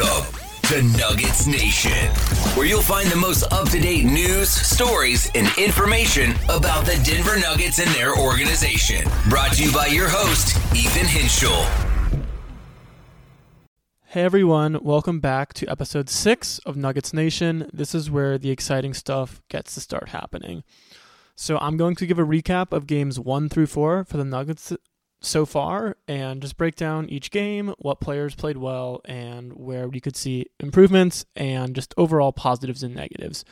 Welcome to Nuggets Nation, where you'll find the most up-to-date news, stories, and information about the Denver Nuggets and their organization. Brought to you by your host, Ethan Hinschel. Hey everyone, welcome back to episode 6 of Nuggets Nation. This is where the exciting stuff gets to start happening. So I'm going to give a recap of games 1 through 4 for the Nuggets so far, and just break down each game, what players played well, and where we could see improvements, and just overall positives and negatives.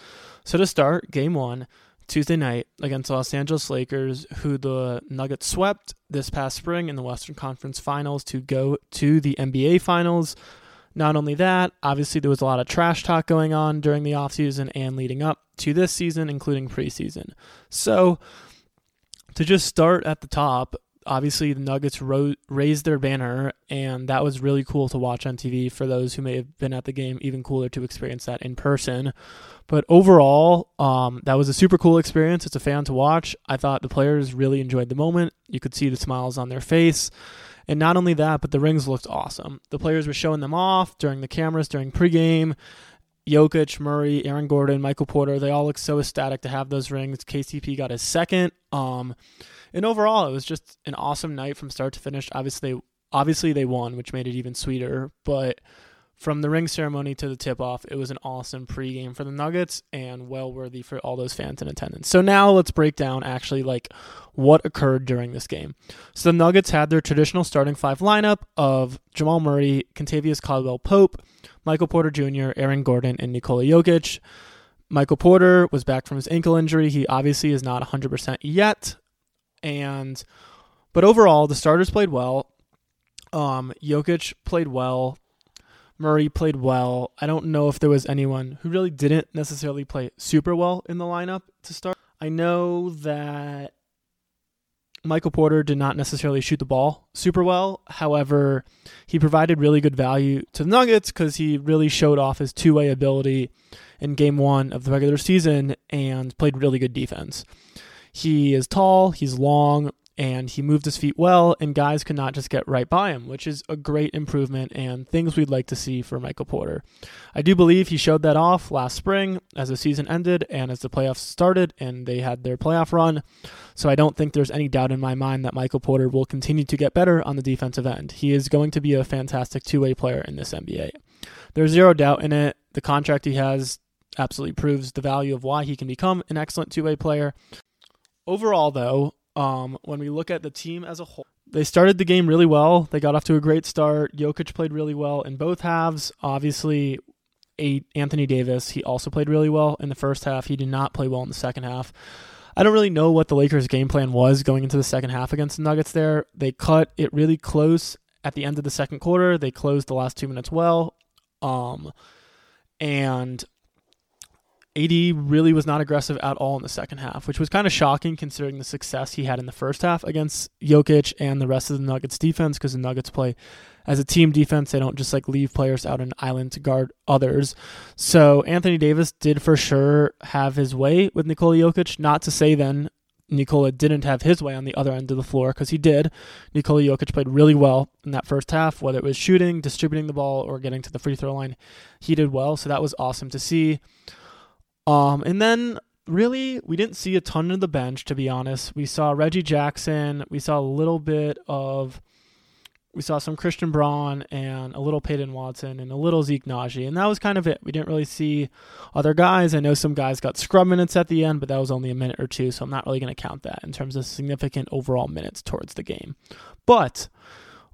So to start, Game 1, Tuesday night against Los Angeles Lakers, who the Nuggets swept this past spring in the Western Conference Finals to go to the NBA Finals. Not only that, obviously there was a lot of trash talk going on during the offseason and leading up to this season, including preseason. So to just start at the top, obviously, the Nuggets raised their banner, and that was really cool to watch on TV. For those who may have been at the game, even cooler to experience that in person. But overall, that was a super cool experience. It's a fan to watch. I thought the players really enjoyed the moment. You could see the smiles on their face. And not only that, but the rings looked awesome. The players were showing them off during the cameras, during pregame. Jokic, Murray, Aaron Gordon, Michael Porter, they all looked so ecstatic to have those rings. KCP got his second. And overall, it was just an awesome night from start to finish. Obviously, they won, which made it even sweeter. But from the ring ceremony to the tip-off, it was an awesome pregame for the Nuggets and well-worthy for all those fans in attendance. So now let's break down actually like what occurred during this game. So the Nuggets had their traditional starting five lineup of Jamal Murray, Kentavious Caldwell-Pope, Michael Porter Jr., Aaron Gordon, and Nikola Jokic. Michael Porter was back from his ankle injury. He obviously is not 100% yet. But overall, the starters played well. Jokic played well. Murray played well. I don't know if there was anyone who really didn't necessarily play super well in the lineup to start. I know that Michael Porter did not necessarily shoot the ball super well. However, he provided really good value to the Nuggets because he really showed off his two-way ability in Game 1 of the regular season and played really good defense. He is tall, he's long, and he moved his feet well, and guys could not just get right by him, which is a great improvement and things we'd like to see for Michael Porter. I do believe he showed that off last spring as the season ended and as the playoffs started and they had their playoff run. So I don't think there's any doubt in my mind that Michael Porter will continue to get better on the defensive end. He is going to be a fantastic two-way player in this NBA. There's zero doubt in it. The contract he has absolutely proves the value of why he can become an excellent two-way player. Overall, though, when we look at the team as a whole, they started the game really well. They got off to a great start. Jokic played really well in both halves. Obviously, Anthony Davis, he also played really well in the first half. He did not play well in the second half. I don't really know what the Lakers' game plan was going into the second half against the Nuggets there. They cut it really close at the end of the second quarter. They closed the last 2 minutes well. And AD really was not aggressive at all in the second half, which was kind of shocking considering the success he had in the first half against Jokic and the rest of the Nuggets defense, because the Nuggets play as a team defense. They don't just like leave players out on an island to guard others. So Anthony Davis did for sure have his way with Nikola Jokic. Not to say then Nikola didn't have his way on the other end of the floor, because he did. Nikola Jokic played really well in that first half, whether it was shooting, distributing the ball, or getting to the free throw line. He did well, so that was awesome to see. And then, really, we didn't see a ton of the bench, to be honest. We saw Reggie Jackson. We saw some Christian Braun and a little Peyton Watson and a little Zeke Nnaji. And that was kind of it. We didn't really see other guys. I know some guys got scrub minutes at the end, but that was only a minute or two. So I'm not really going to count that in terms of significant overall minutes towards the game. But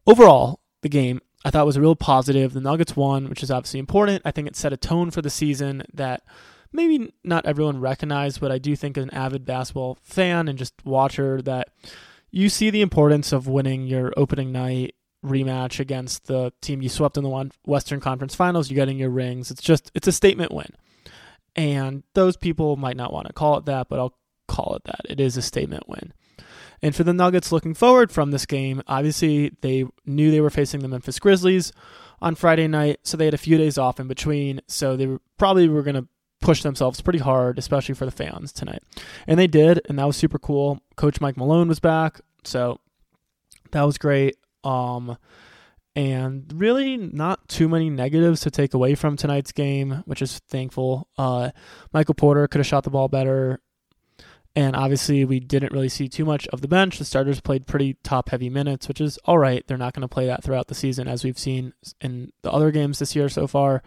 overall, the game, I thought, was a real positive. The Nuggets won, which is obviously important. I think it set a tone for the season that maybe not everyone recognized, but I do think as an avid basketball fan and just watcher that you see the importance of winning your opening night rematch against the team you swept in the Western Conference Finals. You're getting your rings. It's a statement win. And those people might not want to call it that, but I'll call it that. It is a statement win. And for the Nuggets looking forward from this game, obviously they knew they were facing the Memphis Grizzlies on Friday night, so they had a few days off in between, so they were going to push themselves pretty hard, especially for the fans tonight. And they did, and that was super cool. Coach Mike Malone was back, so that was great. And really not too many negatives to take away from tonight's game, which is thankful. Michael Porter could have shot the ball better. And obviously we didn't really see too much of the bench. The starters played pretty top-heavy minutes, which is all right. They're not going to play that throughout the season, as we've seen in the other games this year so far.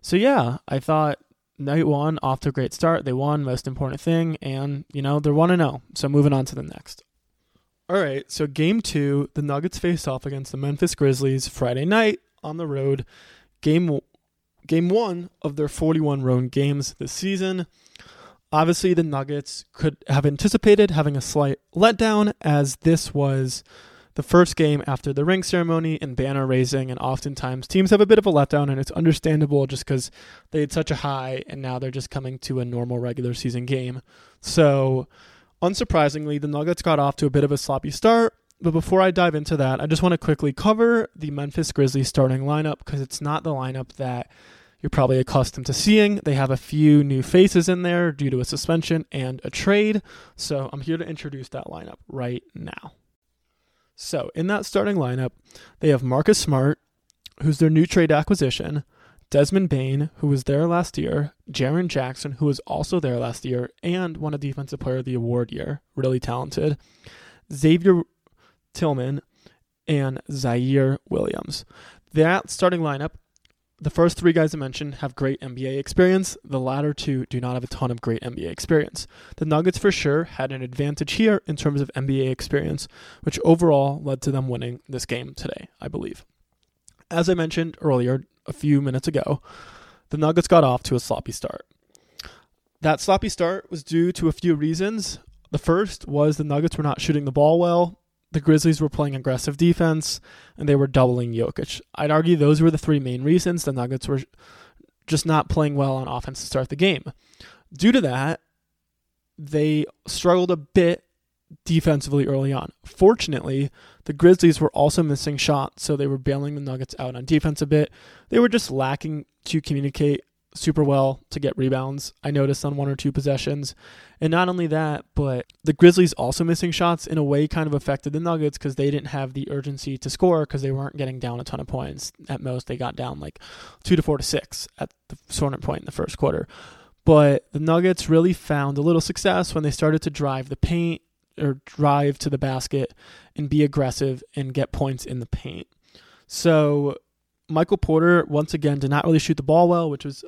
So, yeah, I thought night one, off to a great start. They won, most important thing. And, you know, they're 1-0. So moving on to the next. All right, so game two, the Nuggets faced off against the Memphis Grizzlies Friday night on the road. Game one of their 41 road games this season. Obviously, the Nuggets could have anticipated having a slight letdown, as this was the first game after the ring ceremony and banner raising, and oftentimes teams have a bit of a letdown, and it's understandable just because they had such a high, and now they're just coming to a normal regular season game. So, unsurprisingly, the Nuggets got off to a bit of a sloppy start, but before I dive into that, I just want to quickly cover the Memphis Grizzlies starting lineup, because it's not the lineup that you're probably accustomed to seeing. They have a few new faces in there due to a suspension and a trade. So I'm here to introduce that lineup right now. So in that starting lineup, they have Marcus Smart, who's their new trade acquisition, Desmond Bane, who was there last year, Jaren Jackson, who was also there last year and won a Defensive Player of the Award year, really talented, Xavier Tillman, and Ziaire Williams. That starting lineup, the first three guys I mentioned have great NBA experience. The latter two do not have a ton of great NBA experience. The Nuggets for sure had an advantage here in terms of NBA experience, which overall led to them winning this game today, I believe. As I mentioned earlier, a few minutes ago, the Nuggets got off to a sloppy start. That sloppy start was due to a few reasons. The first was the Nuggets were not shooting the ball well. The Grizzlies were playing aggressive defense, and they were doubling Jokic. I'd argue those were the three main reasons the Nuggets were just not playing well on offense to start the game. Due to that, they struggled a bit defensively early on. Fortunately, the Grizzlies were also missing shots, so they were bailing the Nuggets out on defense a bit. They were just lacking to communicate super well to get rebounds, I noticed on one or two possessions. And not only that, but the Grizzlies also missing shots in a way kind of affected the Nuggets because they didn't have the urgency to score because they weren't getting down a ton of points. At most, they got down like 2 to 4 to 6 at the certain point in the first quarter. But the Nuggets really found a little success when they started to drive the paint or drive to the basket and be aggressive and get points in the paint. So Michael Porter, once again, did not really shoot the ball well, which was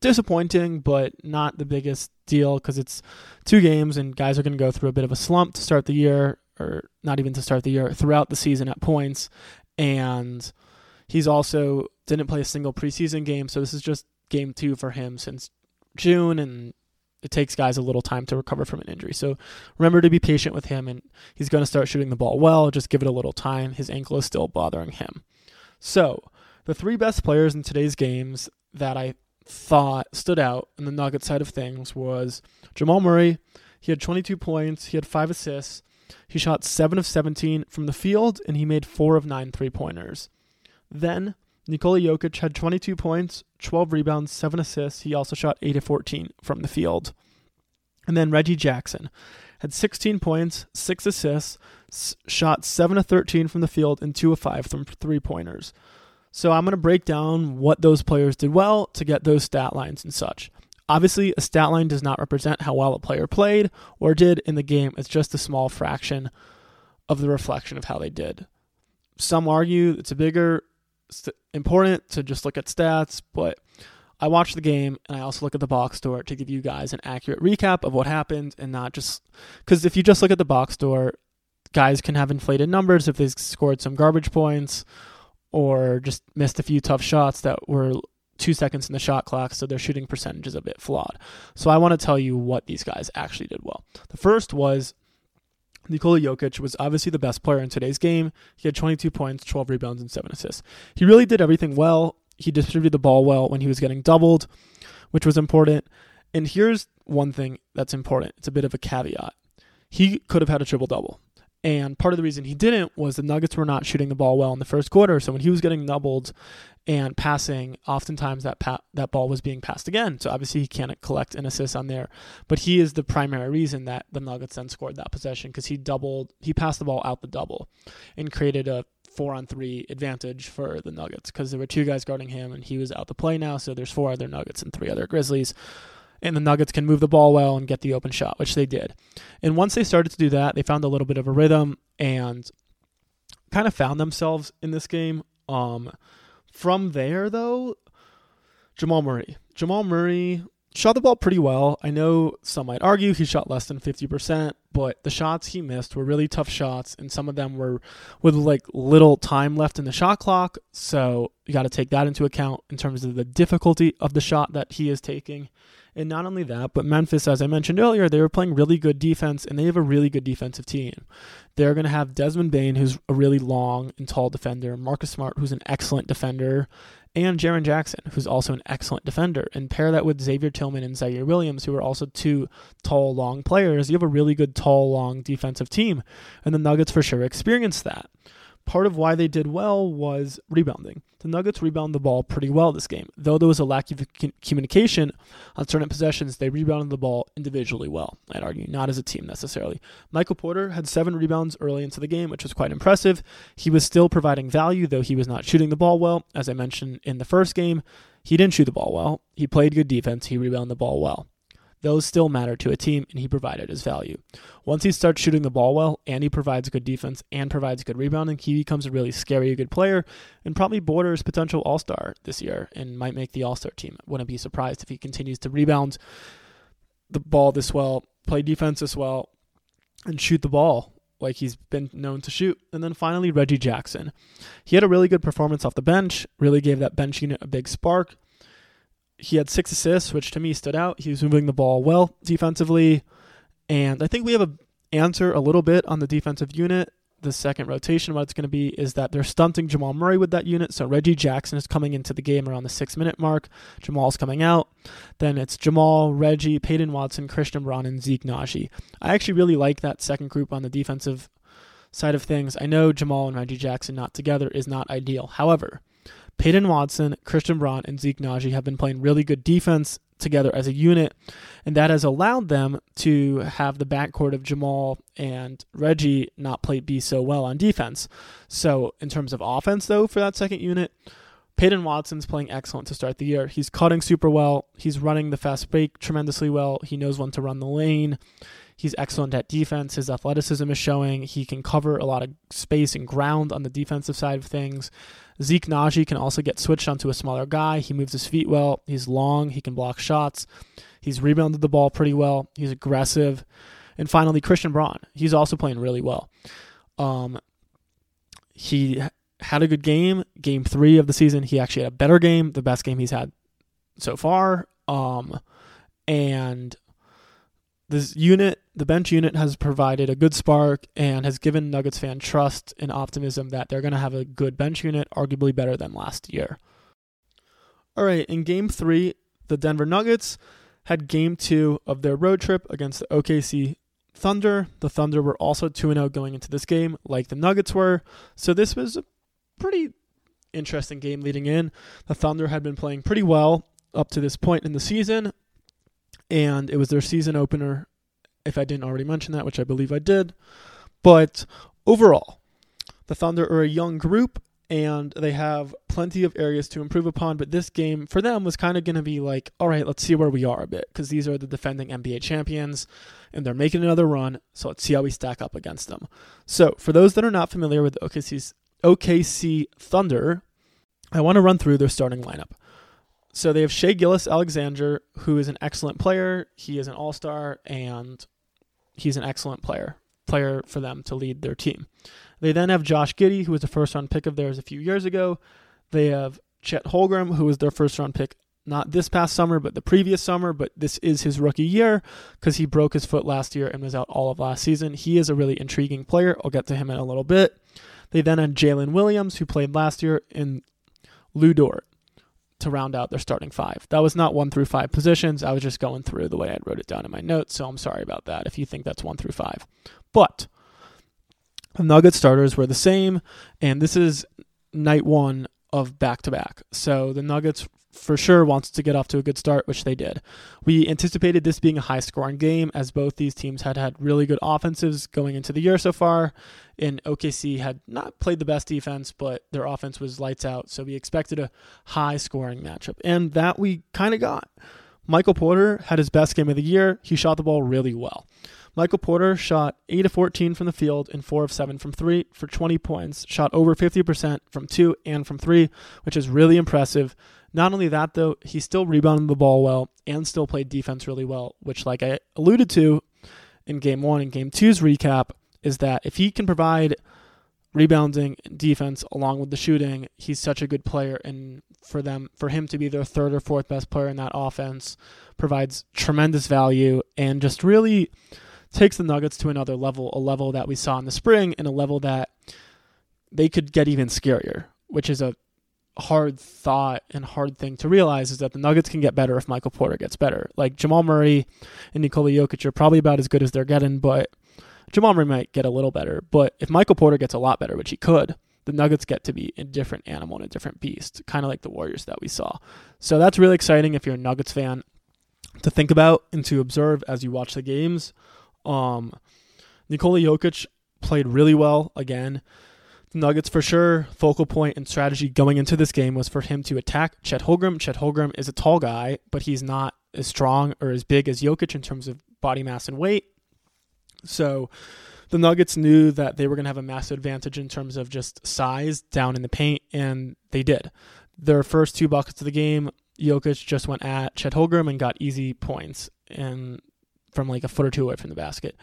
disappointing, but not the biggest deal because it's two games and guys are going to go through a bit of a slump to start the year, or not even to start the year, throughout the season at points. And he's also didn't play a single preseason game, so this is just game two for him since June, and it takes guys a little time to recover from an injury. So remember to be patient with him, and he's going to start shooting the ball well. Just give it a little time. His ankle is still bothering him. So the three best players in today's games that I thought stood out in the Nuggets side of things was Jamal Murray. He had 22 points. He had 5 assists. He shot 7 of 17 from the field, and he made 4 of 9 three-pointers. Then Nikola Jokic had 22 points, 12 rebounds, 7 assists. He also shot 8 of 14 from the field. And then Reggie Jackson had 16 points, 6 assists, shot 7 of 13 from the field, and 2 of 5 from three-pointers. So I'm going to break down what those players did well to get those stat lines and such. Obviously, a stat line does not represent how well a player played or did in the game. It's just a small fraction of the reflection of how they did. Some argue it's a bigger important to just look at stats, but I watch the game and I also look at the box score to give you guys an accurate recap of what happened, and not just because if you just look at the box score, guys can have inflated numbers if they scored some garbage points or just missed a few tough shots that were 2 seconds in the shot clock, so their shooting percentage is a bit flawed. So I want to tell you what these guys actually did well. The first was Nikola Jokic was obviously the best player in today's game. He had 22 points, 12 rebounds, and 7 assists. He really did everything well. He distributed the ball well when he was getting doubled, which was important. And here's one thing that's important. It's a bit of a caveat. He could have had a triple-double. And part of the reason he didn't was the Nuggets were not shooting the ball well in the first quarter. So when he was getting doubled and passing, oftentimes that ball was being passed again. So obviously he can't collect an assist on there. But he is the primary reason that the Nuggets then scored that possession because he passed the ball out the double and created a 4-on-3 advantage for the Nuggets because there were two guys guarding him and he was out the play now, so there's four other Nuggets and three other Grizzlies. And the Nuggets can move the ball well and get the open shot, which they did. And once they started to do that, they found a little bit of a rhythm and kind of found themselves in this game. From there, though, Jamal Murray shot the ball pretty well. I know some might argue he shot less than 50%, but the shots he missed were really tough shots, and some of them were with like little time left in the shot clock. So you got to take that into account in terms of the difficulty of the shot that he is taking. And not only that, but Memphis, as I mentioned earlier, they were playing really good defense, and they have a really good defensive team. They're going to have Desmond Bane, who's a really long and tall defender, Marcus Smart, who's an excellent defender, and Jaren Jackson, who's also an excellent defender. And pair that with Xavier Tillman and Ziaire Williams, who are also two tall, long players. You have a really good tall, long defensive team, and the Nuggets for sure experienced that. Part of why they did well was rebounding. The Nuggets rebound the ball pretty well this game. Though there was a lack of communication on certain possessions, they rebounded the ball individually well, I'd argue, not as a team necessarily. Michael Porter had 7 rebounds early into the game, which was quite impressive. He was still providing value, though he was not shooting the ball well. As I mentioned in the first game, he didn't shoot the ball well. He played good defense. He rebounded the ball well. Those still matter to a team, and he provided his value. Once he starts shooting the ball well, and he provides good defense, and provides good rebounding, he becomes a really scary, good player, and probably borders potential All-Star this year, and might make the All-Star team. Wouldn't be surprised if he continues to rebound the ball this well, play defense this well, and shoot the ball like he's been known to shoot. And then finally, Reggie Jackson. He had a really good performance off the bench, really gave that bench unit a big spark. He had 6 assists, which to me stood out. He was moving the ball well defensively. And I think we have an answer a little bit on the defensive unit. The second rotation, what it's going to be, is that they're stunting Jamal Murray with that unit. So Reggie Jackson is coming into the game around the 6-minute mark. Jamal's coming out. Then it's Jamal, Reggie, Peyton Watson, Christian Braun, and Zeke Nnaji. I actually really like that second group on the defensive side of things. I know Jamal and Reggie Jackson not together is not ideal. However, Peyton Watson, Christian Braun, and Zeke Nnaji have been playing really good defense together as a unit, and that has allowed them to have the backcourt of Jamal and Reggie not be so well on defense. So in terms of offense, though, for that second unit, Peyton Watson's playing excellent to start the year. He's cutting super well. He's running the fast break tremendously well. He knows when to run the lane. He's excellent at defense. His athleticism is showing. He can cover a lot of space and ground on the defensive side of things. Zeke Nnaji can also get switched onto a smaller guy. He moves his feet well. He's long. He can block shots. He's rebounded the ball pretty well. He's aggressive. And finally, Christian Braun. He's also playing really well. He had a good game. Game 3 of the season, he actually had a better game, the best game he's had so far. And this unit, the bench unit, has provided a good spark and has given Nuggets fan trust and optimism that they're going to have a good bench unit, arguably better than last year. All right, in Game 3, the Denver Nuggets had Game 2 of their road trip against the OKC Thunder. The Thunder were also 2-0 going into this game, like the Nuggets were, so this was a pretty interesting game leading in. The Thunder had been playing pretty well up to this point in the season, and it was their season opener, if I didn't already mention that, which I believe I did. But overall, the Thunder are a young group, and they have plenty of areas to improve upon. But this game, for them, was kind of going to be like, all right, let's see where we are a bit, because these are the defending NBA champions, and they're making another run, so let's see how we stack up against them. So, for those that are not familiar with OKC Thunder, I want to run through their starting lineup. So they have Shai Gilgeous-Alexander, who is an excellent player. He is an all-star, and he's an excellent player for them to lead their team. They then have Josh Giddey, who was the first-round pick of theirs a few years ago. They have Chet Holmgren, who was their first-round pick not this past summer, but the previous summer, but this is his rookie year because he broke his foot last year and was out all of last season. He is a really intriguing player. I'll get to him in a little bit. They then had Jalen Williams, who played last year, and Lu Dort to round out their starting 5. That was not 1 through 5 positions. I was just going through the way I wrote it down in my notes, so I'm sorry about that if you think that's 1 through 5. But the Nuggets starters were the same, and this is night 1 of back-to-back. So the Nuggets for sure wants to get off to a good start, which they did. We anticipated this being a high-scoring game, as both these teams had had really good offensives going into the year so far, and OKC had not played the best defense, but their offense was lights out, so we expected a high-scoring matchup, and that we kind of got. Michael Porter had his best game of the year. He shot the ball really well. Michael Porter shot 8 of 14 from the field and 4 of 7 from 3 for 20 points, shot over 50% from 2 and from 3, which is really impressive. Not only that, though, he still rebounded the ball well and still played defense really well, which, like I alluded to in Game 1 and Game 2's recap, is that if he can provide rebounding and defense along with the shooting, he's such a good player, and for him to be their third or fourth best player in that offense provides tremendous value and just really takes the Nuggets to another level, a level that we saw in the spring and a level that they could get even scarier, which is a hard thought and hard thing to realize, is that the Nuggets can get better if Michael Porter gets better. Like, Jamal Murray and Nikola Jokic are probably about as good as they're getting, but Jamal Murray might get a little better. But if Michael Porter gets a lot better, which he could, the Nuggets get to be a different animal and a different beast, kind of like the Warriors that we saw. So that's really exciting if you're a Nuggets fan to think about and to observe as you watch the games. Nikola Jokic played really well again. The Nuggets, for sure, focal point and strategy going into this game was for him to attack Chet Holmgren. Chet Holmgren is a tall guy, but he's not as strong or as big as Jokic in terms of body mass and weight. So the Nuggets knew that they were going to have a massive advantage in terms of just size down in the paint, and they did. Their first two buckets of the game, Jokic just went at Chet Holmgren and got easy points, and from like a foot or two away from the basket.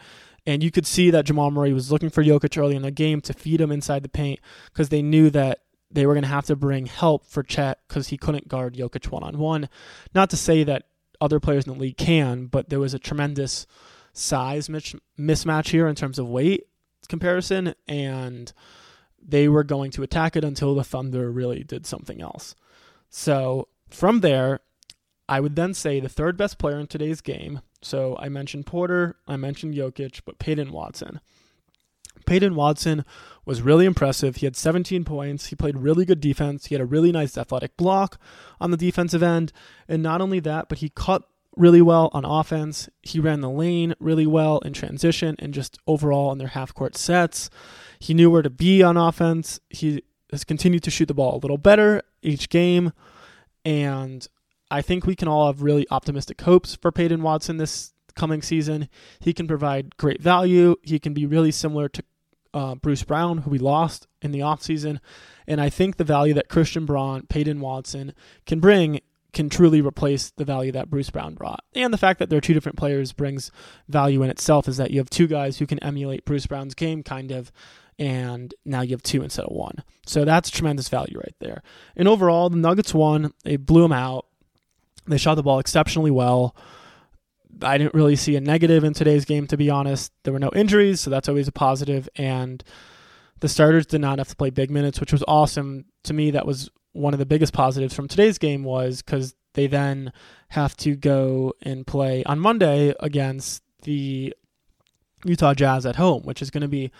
And you could see that Jamal Murray was looking for Jokic early in the game to feed him inside the paint, because they knew that they were going to have to bring help for Chet because he couldn't guard Jokic one-on-one. Not to say that other players in the league can, but there was a tremendous size mismatch here in terms of weight comparison, and they were going to attack it until the Thunder really did something else. So from there, I would then say the third best player in today's game, so I mentioned Porter, I mentioned Jokic, but Peyton Watson. Peyton Watson was really impressive. He had 17 points. He played really good defense. He had a really nice athletic block on the defensive end. And not only that, but he cut really well on offense. He ran the lane really well in transition and just overall in their half-court sets. He knew where to be on offense. He has continued to shoot the ball a little better each game, and I think we can all have really optimistic hopes for Peyton Watson this coming season. He can provide great value. He can be really similar to Bruce Brown, who we lost in the offseason, and I think the value that Christian Braun, Peyton Watson can bring can truly replace the value that Bruce Brown brought. And the fact that they're two different players brings value in itself, is that you have two guys who can emulate Bruce Brown's game, kind of, and now you have two instead of one. So that's tremendous value right there. And overall, the Nuggets won. They blew them out. They shot the ball exceptionally well. I didn't really see a negative in today's game, to be honest. There were no injuries, so that's always a positive. And the starters did not have to play big minutes, which was awesome. To me, that was one of the biggest positives from today's game, was because they then have to go and play on Monday against the Utah Jazz at home, which is going to be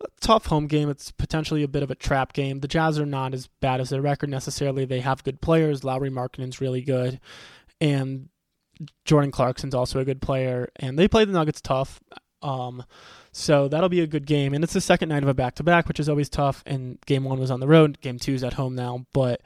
a tough home game. It's potentially a bit of a trap game. The Jazz are not as bad as their record necessarily. They have good players. Lowry Markkinen's really good, and Jordan Clarkson's also a good player, and they play the Nuggets tough. So that'll be a good game, and it's the second night of a back-to-back, which is always tough, and Game 1 was on the road, Game 2 is at home now, but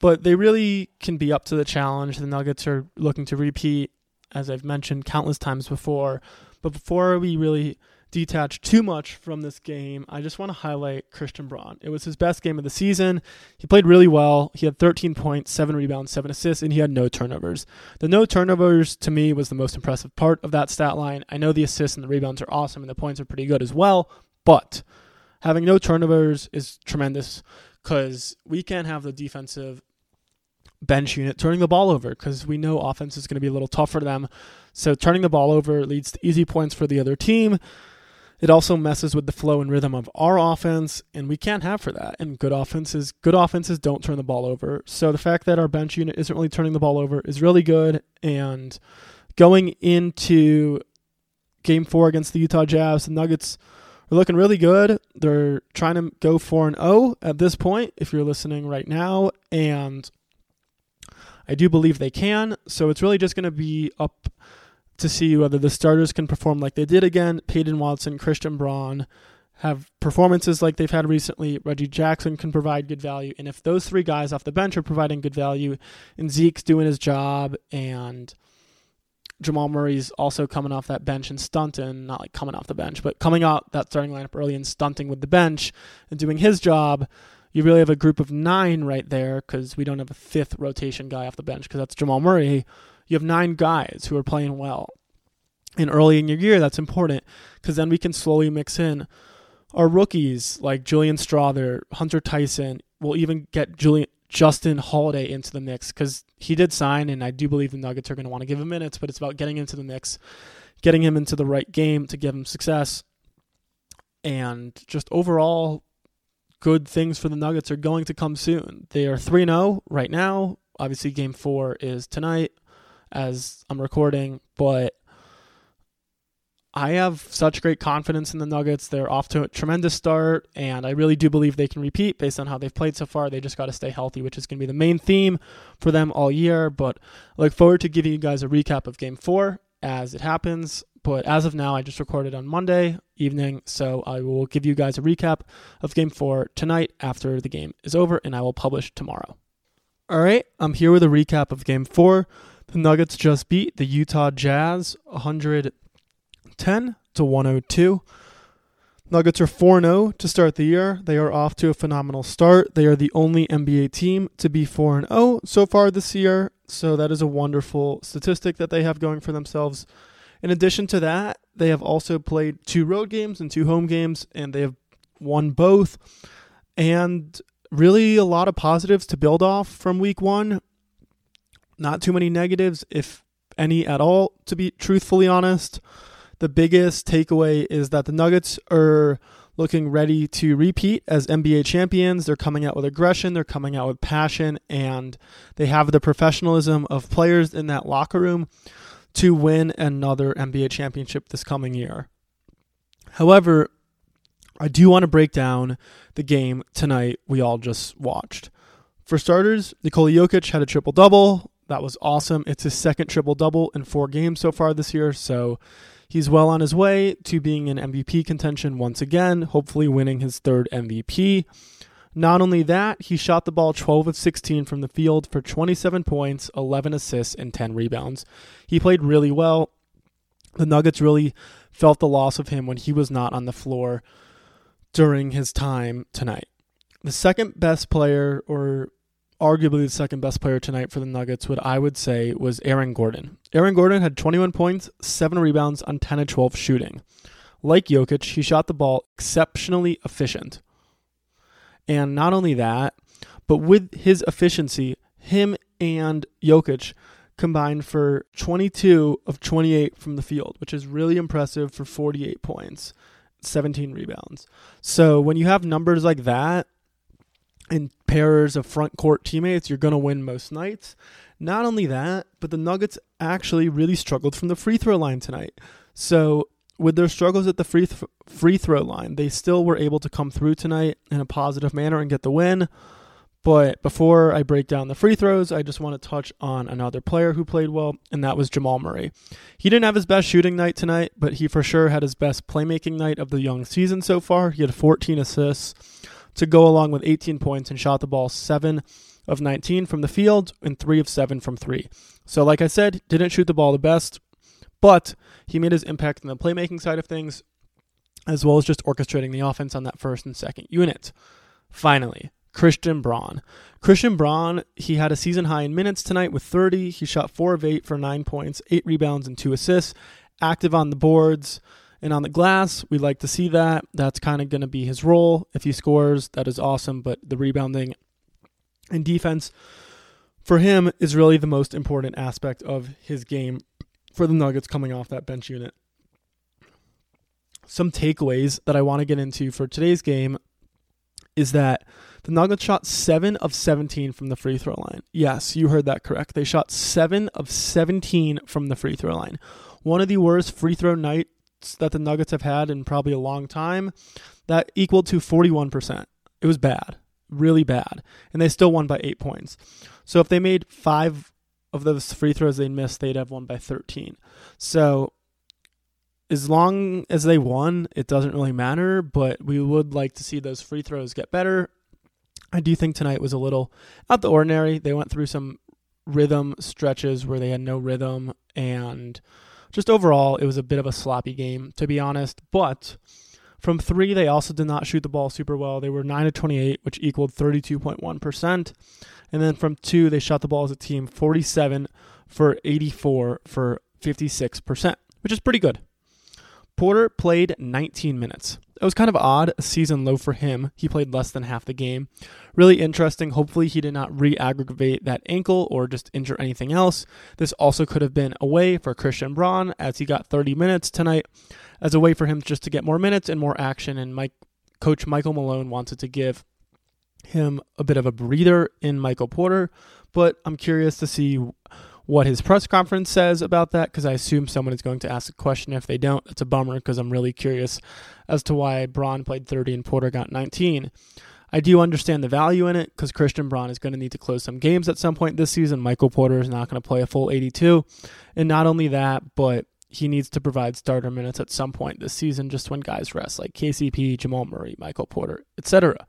they really can be up to the challenge. The Nuggets are looking to repeat, as I've mentioned countless times before, but before we really detach too much from this game, I just want to highlight Christian Braun. It was his best game of the season. He played really well. He had 13 points, 7 rebounds, 7 assists, and he had no turnovers. The no turnovers, to me, was the most impressive part of that stat line. I know the assists and the rebounds are awesome, and the points are pretty good as well, but having no turnovers is tremendous, because we can't have the defensive bench unit turning the ball over, because we know offense is going to be a little tough for them. So turning the ball over leads to easy points for the other team. It also messes with the flow and rhythm of our offense, and we can't have for that. And good offenses don't turn the ball over. So the fact that our bench unit isn't really turning the ball over is really good. And going into Game 4 against the Utah Jazz, the Nuggets They're looking really good. They're trying to go 4-0 at this point, if you're listening right now, and I do believe they can. So it's really just going to be up to see whether the starters can perform like they did again. Peyton Watson, Christian Braun have performances like they've had recently. Reggie Jackson can provide good value. And if those three guys off the bench are providing good value, and Zeke's doing his job, and Jamal Murray's also coming off that bench and stunting, not like coming off the bench, but coming out that starting lineup early and stunting with the bench and doing his job, you really have a group of 9 right there, because we don't have a 5th rotation guy off the bench, because that's Jamal Murray. You have 9 guys who are playing well. And early in your year, that's important, because then we can slowly mix in our rookies like Julian Strawther, Hunter Tyson. We'll even get Justin Holliday into the mix, because he did sign, and I do believe the Nuggets are going to want to give him minutes, but it's about getting into the mix, getting him into the right game to give him success. And just overall, good things for the Nuggets are going to come soon. They are 3-0 right now. Obviously, Game 4 is tonight as I'm recording, but I have such great confidence in the Nuggets. They're off to a tremendous start, and I really do believe they can repeat based on how they've played so far. They just got to stay healthy, which is going to be the main theme for them all year. But I look forward to giving you guys a recap of Game 4 as it happens. But as of now, I just recorded on Monday evening, so I will give you guys a recap of Game 4 tonight after the game is over, and I will publish tomorrow. All right, I'm here with a recap of Game 4. The Nuggets just beat the Utah Jazz 110-102. Nuggets are 4-0 to start the year. They are off to a phenomenal start. They are the only NBA team to be 4-0 so far this year, so that is a wonderful statistic that they have going for themselves. In addition to that, they have also played 2 road games and 2 home games, and they have won both. And really a lot of positives to build off from Week 1. Not too many negatives, if any at all, to be truthfully honest. The biggest takeaway is that the Nuggets are looking ready to repeat as NBA champions. They're coming out with aggression, they're coming out with passion, and they have the professionalism of players in that locker room to win another NBA championship this coming year. However, I do want to break down the game tonight we all just watched. For starters, Nikola Jokic had a triple-double. That was awesome. It's his second triple-double in 4 games so far this year, so he's well on his way to being in MVP contention once again, hopefully winning his 3rd MVP. Not only that, he shot the ball 12 of 16 from the field for 27 points, 11 assists, and 10 rebounds. He played really well. The Nuggets really felt the loss of him when he was not on the floor during his time tonight. The second best player, or arguably the second best player tonight for the Nuggets, what I would say was Aaron Gordon. Aaron Gordon had 21 points, 7 rebounds on 10 of 12 shooting. Like Jokic, he shot the ball exceptionally efficient. And not only that, but with his efficiency, him and Jokic combined for 22 of 28 from the field, which is really impressive for 48 points, 17 rebounds. So when you have numbers like that, in pairs of front court teammates, you're going to win most nights. Not only that, but the Nuggets actually really struggled from the free throw line tonight. So with their struggles at the free throw line, they still were able to come through tonight in a positive manner and get the win. But before I break down the free throws, I just want to touch on another player who played well, and that was Jamal Murray. He didn't have his best shooting night tonight, but he for sure had his best playmaking night of the young season so far. He had 14 assists to go along with 18 points, and shot the ball 7 of 19 from the field and 3 of 7 from 3. So like I said, didn't shoot the ball the best, but he made his impact on the playmaking side of things, as well as just orchestrating the offense on that first and second unit. Finally, Christian Braun. Christian Braun, he had a season high in minutes tonight with 30. He shot 4 of 8 for 9 points, 8 rebounds, and 2 assists. Active on the boards and on the glass, we like to see that. That's kind of going to be his role. If he scores, that is awesome, but the rebounding and defense for him is really the most important aspect of his game for the Nuggets coming off that bench unit. Some takeaways that I want to get into for today's game is that the Nuggets shot 7 of 17 from the free throw line. Yes, you heard that correct. They shot 7 of 17 from the free throw line. One of the worst free throw nights that the Nuggets have had in probably a long time. That equaled to 41%. It was bad, really bad. And they still won by 8 points. So if they made 5 of those free throws they missed, they'd have won by 13. So as long as they won, it doesn't really matter, but we would like to see those free throws get better. I do think tonight was a little out the ordinary. They went through some rhythm stretches where they had no rhythm, and just overall, it was a bit of a sloppy game, to be honest. But from three, they also did not shoot the ball super well. They were 9 of 28, which equaled 32.1%. And then from two, they shot the ball as a team 47 for 84 for 56%, which is pretty good. Porter played 19 minutes. It was kind of odd, a season low for him. He played less than half the game. Really interesting. Hopefully he did not re-aggravate that ankle or just injure anything else. This also could have been a way for Christian Braun, as he got 30 minutes tonight, as a way for him just to get more minutes and more action. And Coach Michael Malone wanted to give him a bit of a breather in Michael Porter. But I'm curious to see what his press conference says about that, because I assume someone is going to ask a question. If they don't, that's a bummer, because I'm really curious as to why Braun played 30 and Porter got 19. I do understand the value in it, because Christian Braun is going to need to close some games at some point this season. Michael Porter is not going to play a full 82. And not only that, but he needs to provide starter minutes at some point this season, just when guys rest, like KCP, Jamal Murray, Michael Porter, etc.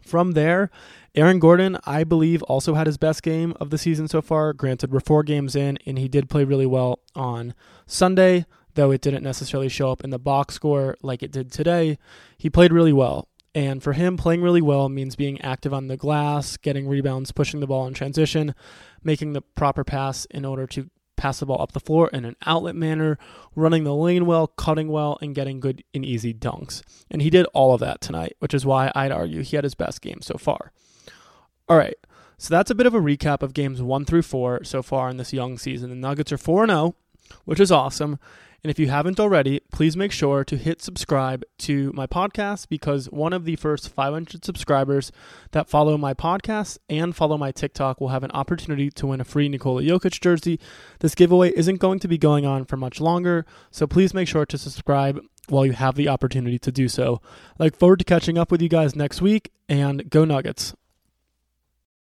From there, Aaron Gordon, I believe, also had his best game of the season so far. Granted, we're 4 games in, and he did play really well on Sunday, though it didn't necessarily show up in the box score like it did today. He played really well, and for him, playing really well means being active on the glass, getting rebounds, pushing the ball in transition, making the proper pass in order to pass the ball up the floor in an outlet manner, running the lane well, cutting well, and getting good and easy dunks. And he did all of that tonight, which is why I'd argue he had his best game so far. All right, so that's a bit of a recap of games 1 through 4 so far in this young season. The Nuggets are 4-0, which is awesome. And if you haven't already, please make sure to hit subscribe to my podcast, because one of the first 500 subscribers that follow my podcast and follow my TikTok will have an opportunity to win a free Nikola Jokic jersey. This giveaway isn't going to be going on for much longer, so please make sure to subscribe while you have the opportunity to do so. I look forward to catching up with you guys next week, and go Nuggets.